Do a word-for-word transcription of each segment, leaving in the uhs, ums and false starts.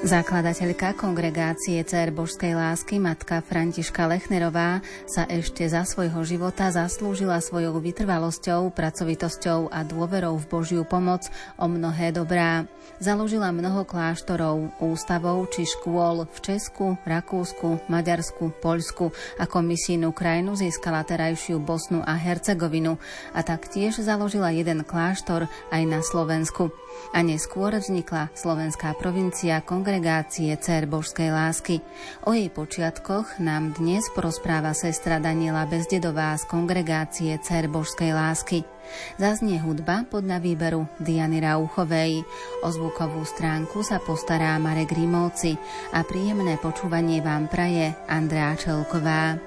Zakladateľka Kongregácie Dcér Božskej lásky, matka Františka Lechnerová, sa ešte za svojho života zaslúžila svojou vytrvalosťou, pracovitosťou a dôverou v Božiu pomoc o mnohé dobrá. Založila mnoho kláštorov, ústavov či škôl v Česku, Rakúsku, Maďarsku, Poľsku. Ako misijnú krajinu získala terajšiu Bosnu a Hercegovinu a taktiež založila jeden kláštor aj na Slovensku. A neskôr vznikla Slovenská provincia Kongregácie Dcér Božskej lásky. O jej počiatkoch nám dnes porozpráva sestra Daniela Bezdedová z Kongregácie Dcér Božskej lásky. Zaznie hudba podľa výberu Diany Rauchovej. O zvukovú stránku sa postará Marek Grimovci a príjemné počúvanie vám praje Andrea Čelková.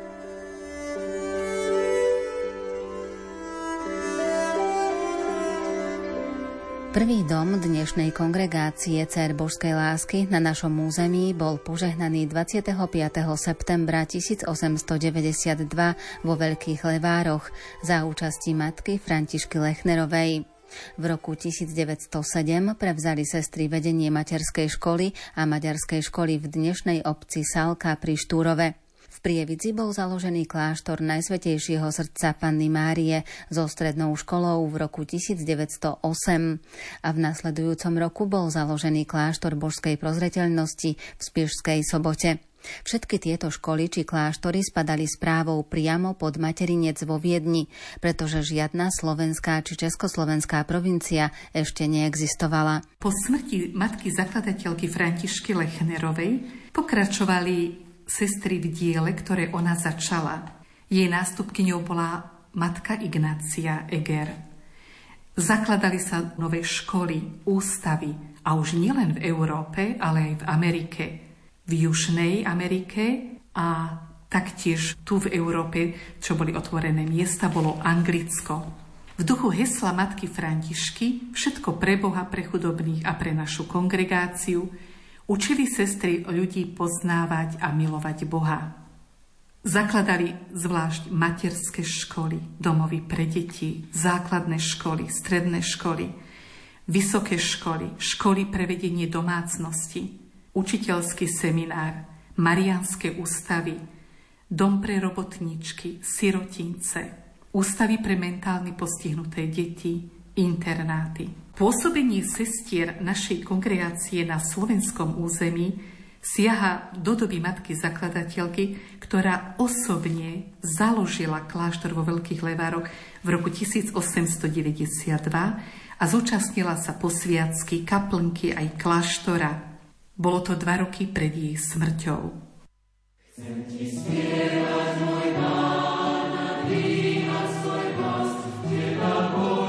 Prvý dom dnešnej Kongregácie Dcér Božskej lásky na našom území bol požehnaný dvadsiateho piateho septembra tisícosemstodeväťdesiatdva vo Veľkých Levároch za účasti matky Františky Lechnerovej. V roku tisícdeväťstosedem prevzali sestry vedenie materskej školy a maďarskej školy v dnešnej obci Salka pri Štúrove. V Prievidzi bol založený kláštor Najsvätejšieho srdca Panny Márie so strednou školou v roku tisícdeväťstoosem a v nasledujúcom roku bol založený kláštor Božskej prozreteľnosti v Spišskej Sobote. Všetky tieto školy či kláštory spadali správou priamo pod materinec vo Viedni, pretože žiadna slovenská či československá provincia ešte neexistovala. Po smrti matky zakladateľky Františky Lechnerovej pokračovali sestry v diele, ktoré ona začala. Jej nástupkyňou bola matka Ignácia Eger. Zakladali sa nové školy, ústavy a už nielen v Európe, ale aj v Amerike. V Južnej Amerike a taktiež tu v Európe, čo boli otvorené miesta, bolo Anglicko. V duchu hesla matky Františky, všetko pre Boha, pre chudobných a pre našu kongregáciu, učili sestry ľudí poznávať a milovať Boha. Zakladali zvlášť materské školy, domovy pre deti, základné školy, stredné školy, vysoké školy, školy pre vedenie domácnosti, učiteľský seminár, mariánske ústavy, dom pre robotníčky, sirotince, ústavy pre mentálne postihnuté deti, internáty. Pôsobenie sestier našej kongregácie na slovenskom území siaha do doby matky zakladateľky, ktorá osobne založila kláštor vo Veľkých Levároch v roku tisícosemstodeväťdesiatdva a zúčastnila sa posviacky, kaplnky aj kláštora. Bolo to dva roky pred jej smrťou. Chcem ti spievať môj Pána, dvíhať svoj hlas, teba Bože.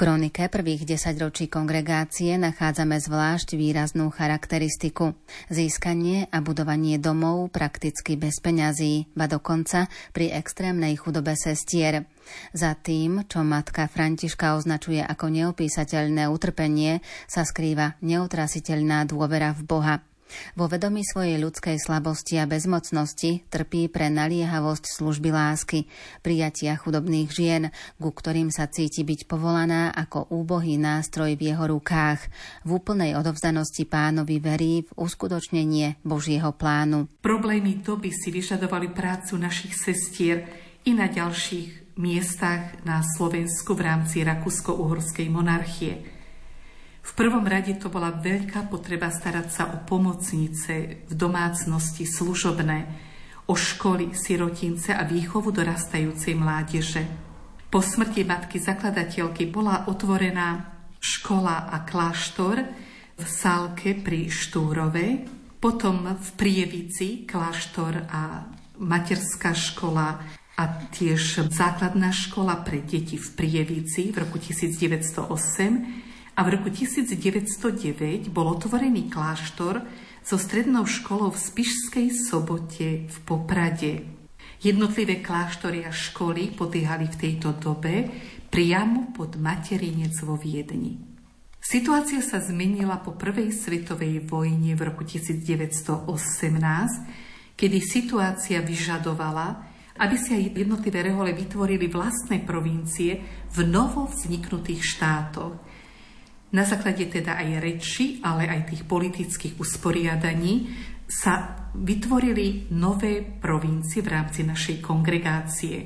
kronike prvých desaťročí kongregácie nachádzame zvlášť výraznú charakteristiku. Získanie a budovanie domov prakticky bez peňazí, ba dokonca pri extrémnej chudobe sestier. Za tým, čo matka Františka označuje ako neopísateľné utrpenie, sa skrýva neotrasiteľná dôvera v Boha. Vo vedomí svojej ľudskej slabosti a bezmocnosti trpí pre naliehavosť služby lásky, prijatia chudobných žien, ku ktorým sa cíti byť povolaná ako úbohý nástroj v jeho rukách. V úplnej odovzdanosti Pánovi verí v uskutočnenie Božieho plánu. Problémy doby si vyžadovali prácu našich sestier i na ďalších miestach na Slovensku v rámci Rakúsko-uhorskej monarchie. V prvom rade to bola veľká potreba starať sa o pomocnice v domácnosti, služobné, o školy, sirotince a výchovu dorastajúcej mládeže. Po smrti matky zakladateľky bola otvorená škola a kláštor v Salke pri Štúrove, potom v Prievidzi kláštor a materská škola a tiež základná škola pre deti v Prievidzi v roku devätnásť nula osem. A v roku devätnásť nula deväť bol otvorený kláštor so strednou školou v Spišskej Sobote v Poprade. Jednotlivé kláštory a školy podliehali v tejto dobe priamo pod materinec vo Viedni. Situácia sa zmenila po prvej svetovej vojne v roku devätnásť osemnásť, kedy situácia vyžadovala, aby si aj jednotlivé rehole vytvorili vlastné provincie v novo vzniknutých štátoch. Na základe teda aj reči, ale aj tých politických usporiadaní sa vytvorili nové provincie v rámci našej kongregácie.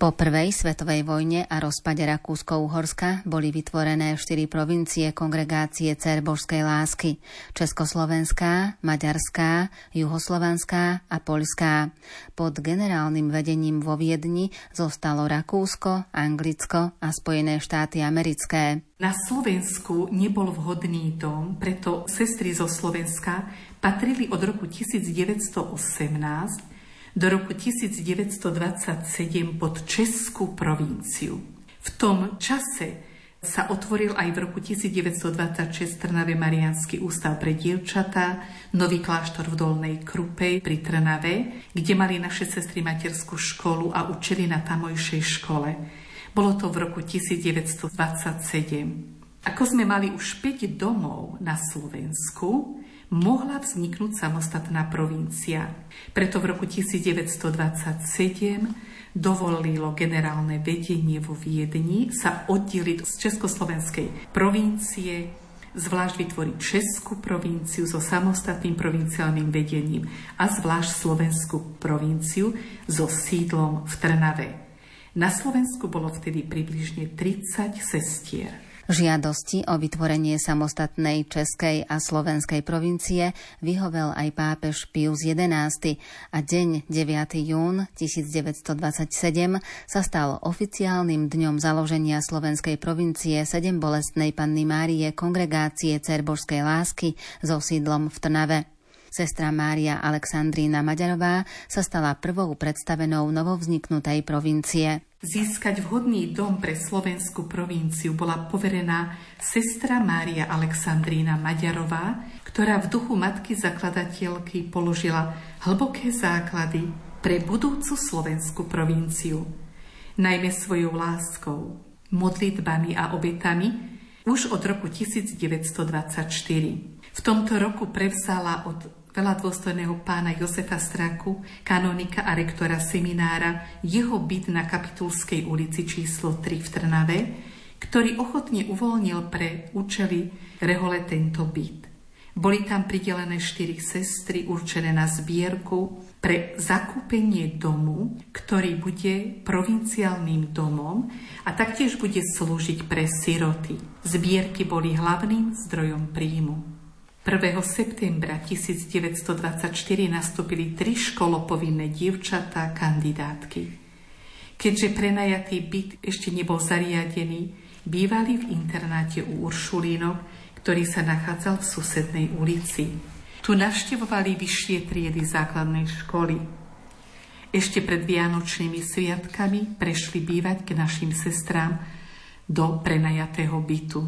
Po prvej svetovej vojne a rozpade Rakúsko-Uhorska boli vytvorené štyri provincie Kongregácie Dcér Božskej lásky – Československá, Maďarská, Juhoslovanská a Poľská. Pod generálnym vedením vo Viedni zostalo Rakúsko, Anglicko a Spojené štáty americké. Na Slovensku nebol vhodný dom, preto sestry zo Slovenska patrili od roku devätnásť osemnásť do roku devätnásť dvadsaťsedem pod Českú provinciu. V tom čase sa otvoril aj v roku devätnásť dvadsaťšesť Trnave Mariánsky ústav pre dievčatá, nový kláštor v Dolnej Krupe pri Trnave, kde mali naše sestry materskú školu a učili na tamojšej škole. Bolo to v roku devätnásť dvadsaťsedem. Ako sme mali už päť domov na Slovensku, mohla vzniknúť samostatná provincia. Preto v roku devätnásť dvadsaťsedem dovolilo generálne vedenie vo Viedni sa oddeliť z Československej provincie, zvlášť vytvoriť Českú provinciu so samostatným provinciálnym vedením a zvlášť Slovenskú provinciu so sídlom v Trnave. Na Slovensku bolo vtedy približne tridsať sestier. Žiadosti o vytvorenie samostatnej českej a slovenskej provincie vyhovel aj pápež Pius jedenásty a deň deviateho júna tisícdeväťstodvadsaťsedem sa stal oficiálnym dňom založenia slovenskej provincie Sedembolestnej Panny Márie Kongregácie Dcér Božskej lásky so sídlom v Trnave. Sestra Mária Alexandrína Maďarová sa stala prvou predstavenou novovzniknutej provincie. Získať vhodný dom pre slovenskú provinciu bola poverená sestra Mária Alexandrína Maďarová, ktorá v duchu matky zakladateľky položila hlboké základy pre budúcu slovenskú provinciu. Najmä svojou láskou, modlitbami a obetami už od roku tisícdeväťstodvadsaťštyri. V tomto roku prevzala od veľadôstojného pána Josefa Straku, kanonika a rektora seminára, jeho byt na Kapitulskej ulici číslo tri v Trnave, ktorý ochotne uvoľnil pre účely rehole tento byt. Boli tam pridelené štyri sestry určené na zbierku pre zakúpenie domu, ktorý bude provinciálnym domom a taktiež bude slúžiť pre siroty. Zbierky boli hlavným zdrojom príjmu. prvého septembra tisícdeväťstodvadsaťštyri nastúpili tri školopovinné dievčatá kandidátky. Keďže prenajatý byt ešte nebol zariadený, bývali v internáte u Uršulínok, ktorý sa nachádzal v susednej ulici. Tu navštevovali vyššie triedy základnej školy. Ešte pred Vianočnými sviatkami prešli bývať k našim sestrám do prenajatého bytu.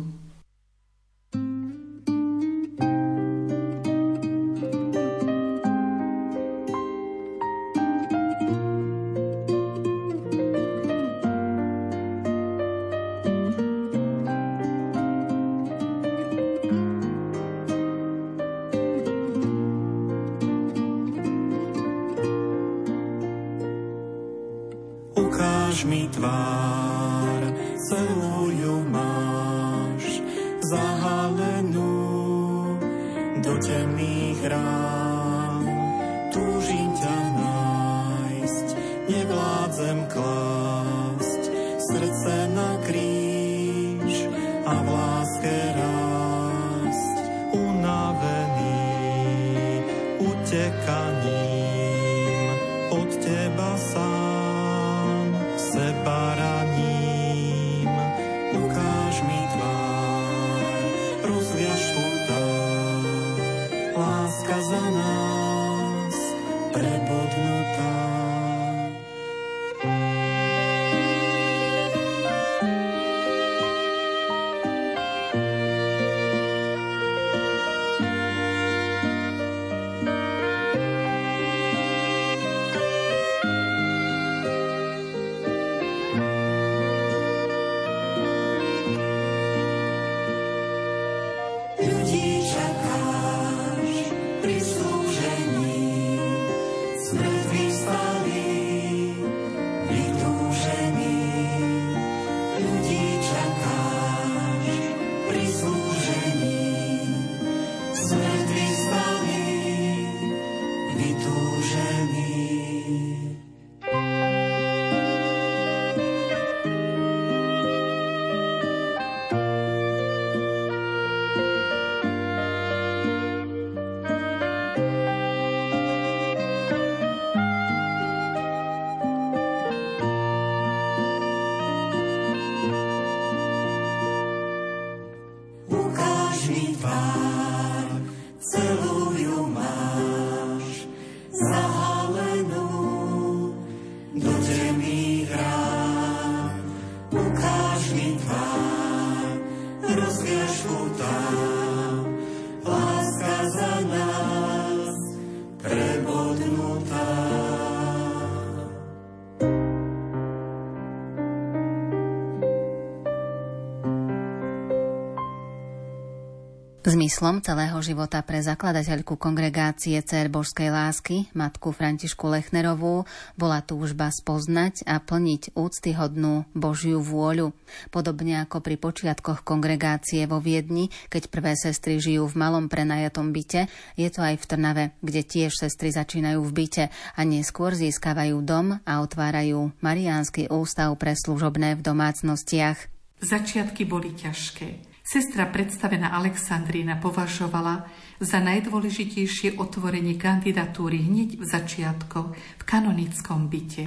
Zmyslom celého života pre zakladateľku Kongregácie Dcér Božskej lásky, matku Františku Lechnerovú, bola túžba spoznať a plniť úctyhodnú Božiu vôľu. Podobne ako pri počiatkoch kongregácie vo Viedni, keď prvé sestry žijú v malom prenajatom byte, je to aj v Trnave, kde tiež sestry začínajú v byte a neskôr získavajú dom a otvárajú Mariánsky ústav pre služobné v domácnostiach. V Začiatky boli ťažké. Sestra predstavená Alexandrína považovala za najdôležitejšie otvorenie kandidatúry hneď v začiatkoch v kanonickom byte.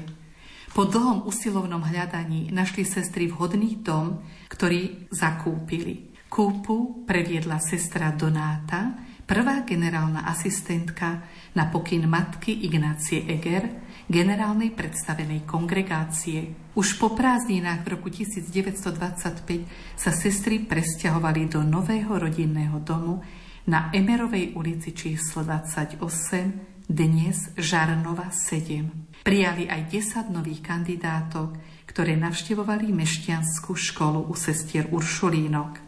Po dlhom usilovnom hľadaní našli sestry vhodný dom, ktorý zakúpili. Kúpu previedla sestra Donáta, prvá generálna asistentka na pokyn matky Ignácie Eger, generálnej predstavenej kongregácie. Už po prázdninách v roku devätnásť dvadsaťpäť sa sestry presťahovali do nového rodinného domu na Emerovej ulici číslo dvadsaťosem, dnes Žarnova sedem. Prijali aj desať nových kandidátok, ktoré navštevovali mešťanskú školu u sestier Uršulínok.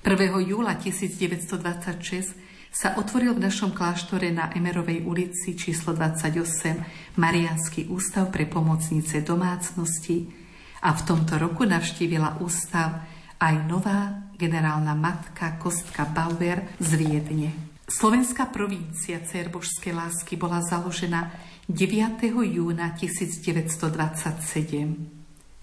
prvého júla tisícdeväťstodvadsaťšesť sa otvoril v našom kláštore na Emerovej ulici číslo dvadsaťosem Mariánsky ústav pre pomocnice domácnosti a v tomto roku navštívila ústav aj nová generálna matka Kostka Bauer z Viedne. Slovenská provincia Dcér Božskej lásky bola založená deviateho júna tisícdeväťstodvadsaťsedem.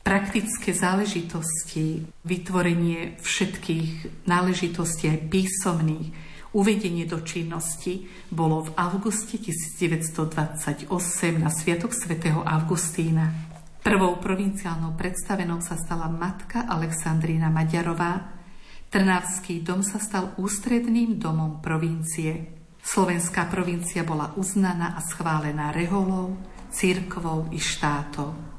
Praktické záležitosti, vytvorenie všetkých náležitostí aj písomných, uvedenie do činnosti bolo v auguste tisícdeväťstodvadsaťosem na sviatok svätého Augustína. Prvou provinciálnou predstavenou sa stala matka Alexandrína Maďarová. Trnavský dom sa stal ústredným domom provincie. Slovenská provincia bola uznaná a schválená reholou, cirkvou i štátom.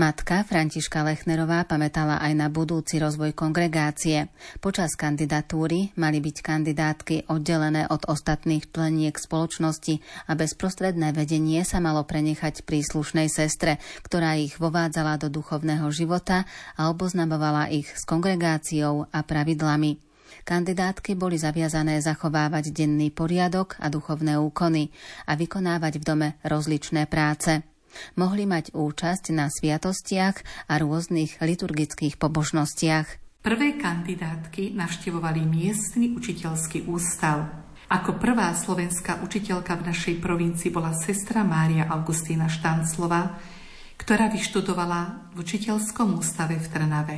Matka Františka Lechnerová pamätala aj na budúci rozvoj kongregácie. Počas kandidatúry mali byť kandidátky oddelené od ostatných členiek spoločnosti a bezprostredné vedenie sa malo prenechať príslušnej sestre, ktorá ich vovádzala do duchovného života a oboznamovala ich s kongregáciou a pravidlami. Kandidátky boli zaviazané zachovávať denný poriadok a duchovné úkony a vykonávať v dome rozličné práce. Mohli mať účasť na sviatostiach a rôznych liturgických pobožnostiach. Prvé kandidátky navštevovali miestny učiteľský ústav. Ako prvá slovenská učiteľka v našej provincii bola sestra Mária Augustína Štánclova, ktorá vyštudovala v učiteľskom ústave v Trnave.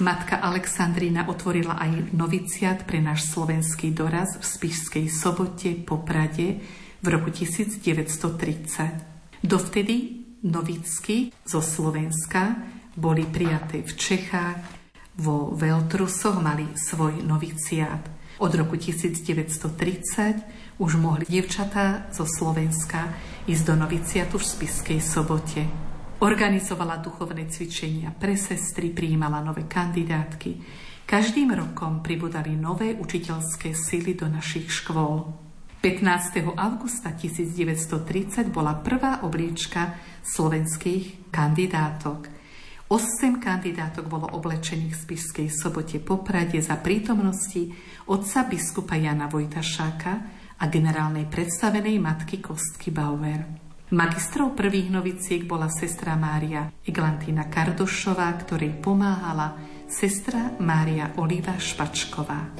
Matka Alexandrína otvorila aj noviciát pre náš slovenský doraz v Spišskej Sobote Poprade v roku tisícdeväťstotridsať. Dovtedy novicky zo Slovenska Boli prijaté v Čechách, vo Veltrusoch mali svoj noviciát. Od roku tisíc deväťsto tridsať už mohli dievčatá zo Slovenska ísť do noviciátu v Spišskej Sobote. Organizovala duchovné cvičenia pre sestry, prijímala nové kandidátky. Každým rokom pribudali nové učiteľské síly do našich škôl. pätnásteho augusta tisíc deväťsto tridsať bola prvá obliečka slovenských kandidátok. Osem kandidátok bolo oblečených v Spišskej Sobote Poprade za prítomnosti otca biskupa Jana Vojtašáka a generálnej predstavenej matky Kostky Bauer. Magistrou prvých noviciek bola sestra Mária Eglantýna Kardošová, ktorej pomáhala sestra Mária Oliva Špačková.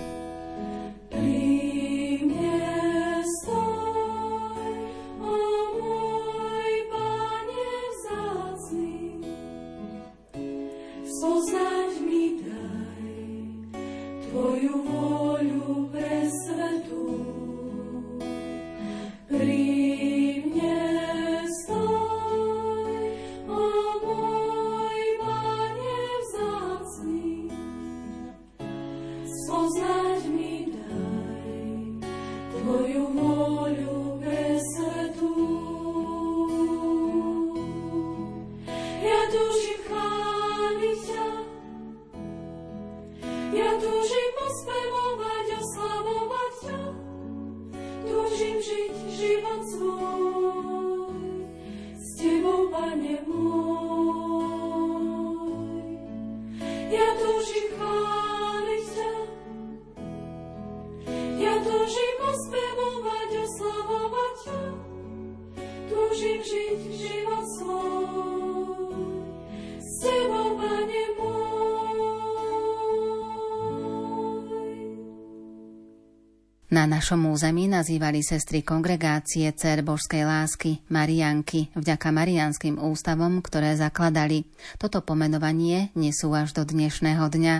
Na našom území nazývali sestry Kongregácie Dcér Božskej lásky Marianky vďaka mariánskym ústavom, ktoré zakladali. Toto pomenovanie nesú až do dnešného dňa.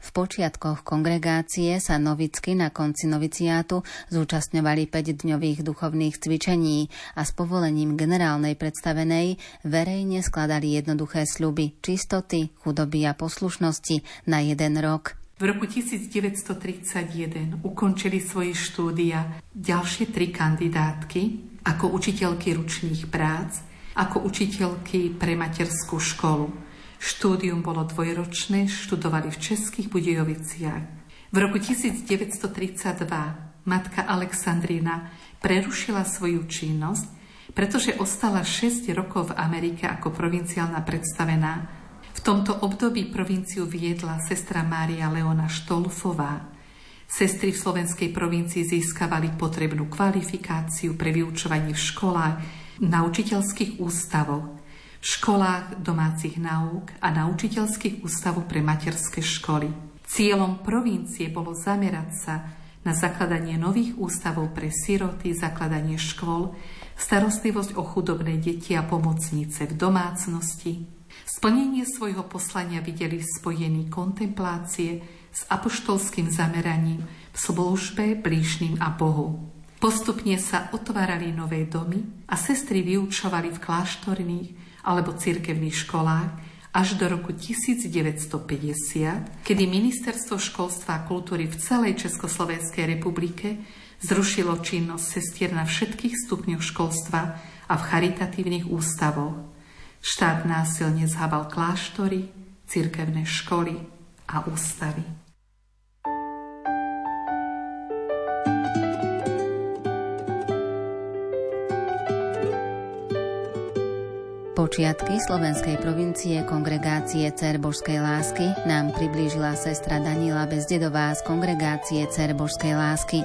V počiatkoch kongregácie sa novicky na konci noviciátu zúčastňovali päťdňových duchovných cvičení a s povolením generálnej predstavenej verejne skladali jednoduché sľuby čistoty, chudoby a poslušnosti na jeden rok. V roku tisíc deväťsto tridsaťjeden ukončili svoje štúdia ďalšie tri kandidátky ako učiteľky ručných prác, ako učiteľky pre materskú školu. Štúdium bolo dvojročné, študovali v českých Budejoviciach. V roku tisíc deväťsto tridsaťdva matka Alexandrína prerušila svoju činnosť, pretože ostala šesť rokov v Amerike ako provinciálna predstavená. V tomto období provinciu viedla sestra Mária Leona Štolfová. Sestry v Slovenskej provincii získavali potrebnú kvalifikáciu pre vyučovanie v školách, na učiteľských ústavoch, v školách domácich naúk a na učiteľských ústavoch pre materské školy. Cieľom provincie bolo zamerať sa na zakladanie nových ústavov pre siroty, zakladanie škôl, starostlivosť o chudobné deti a pomocnice v domácnosti. Splnenie svojho poslania videli v spojení kontemplácie s apoštolským zameraním v službe blížnym a Bohu. Postupne sa otvárali nové domy a sestry vyučovali v kláštorných alebo cirkevných školách až do roku tisíc deväťsto päťdesiat, kedy Ministerstvo školstva a kultúry v celej Československej republike zrušilo činnosť sestier na všetkých stupňoch školstva a v charitatívnych ústavoch. Štát násilne zhabal kláštory, cirkevné školy a ústavy. Počiatky slovenskej provincie Kongregácie Dcér Božskej lásky nám priblížila sestra Daniela Bezdedová z Kongregácie Dcér Božskej lásky.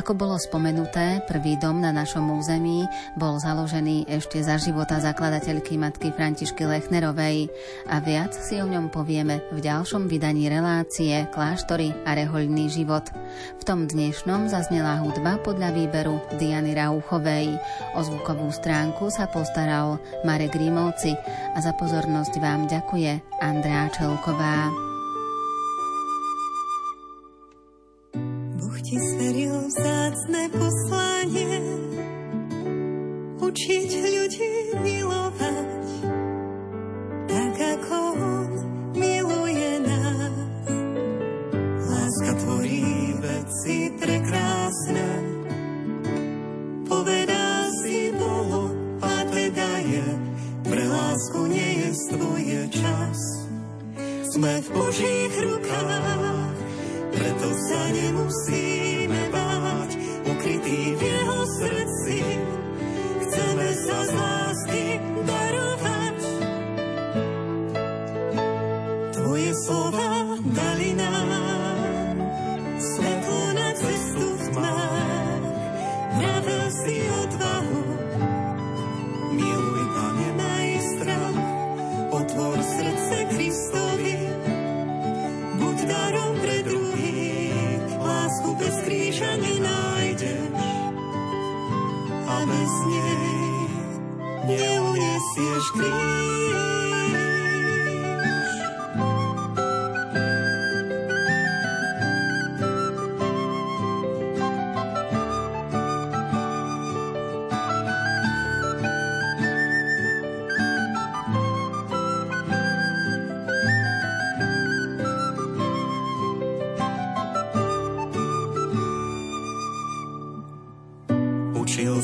Ako bolo spomenuté, prvý dom na našom území bol založený ešte za života zakladateľky matky Františky Lechnerovej a viac si o ňom povieme v ďalšom vydaní relácie Kláštory a rehoľný život. V tom dnešnom zaznela hudba podľa výberu Diany Rauchovej. O zvukovú stránku sa postaral Marek Grimovci a za pozornosť vám ďakuje Andrea Čelková. Boh ti zveril vzácne poslanie učiť ľudí milovať tak ako on. svoje čas. Sme v Božích rukách, preto sa nemusíme báť. Ukrytí v jeho srdci, chceme sa z lásky darovať. Tvoje slova dali nám svetlo na cestu v tmách. Vravel si odvahu, miluj, Pane, maj strach. Otvor srdce Kristovi, buď darom pre druhých. Lásku bez kríža nenájdeš a bez nej neuniesieš kríž.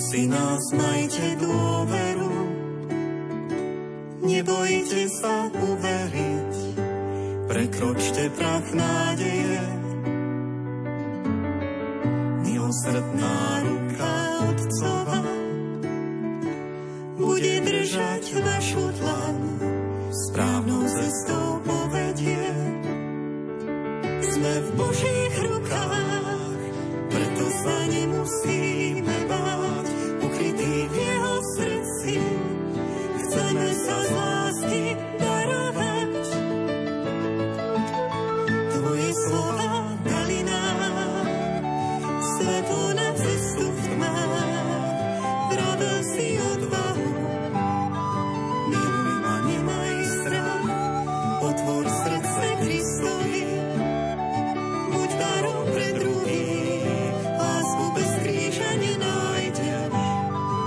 Si nás majte dôveru, nebojte sa uveriť, prekročte prach nádeje. Milosrdná ruka Otcova bude držať vašu dlan, správnou cestou povedie. Sme v Božích rukách, preto sa nemusíme báť. Ukrytý v jeho srdci, chceme sa z lásky darovať. Tvoje slova dali nám svetlo na cestu v tmách. Vravel si odvahu, miluj a nemaj strach. Otvor srdce Kristovi, buď darom pre druhých. Lásku bez kríža nenájdeš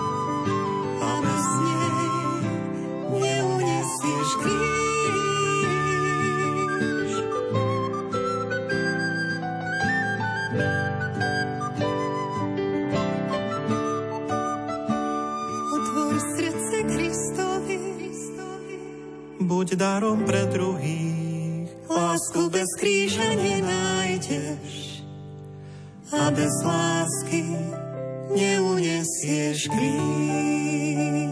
a bez nej neuniesieš kríž. Otvor srdce Kristovi, buď darom pre druhých. Lásku bez kríža nenájdeš a bez lásky neuniesieš kríž.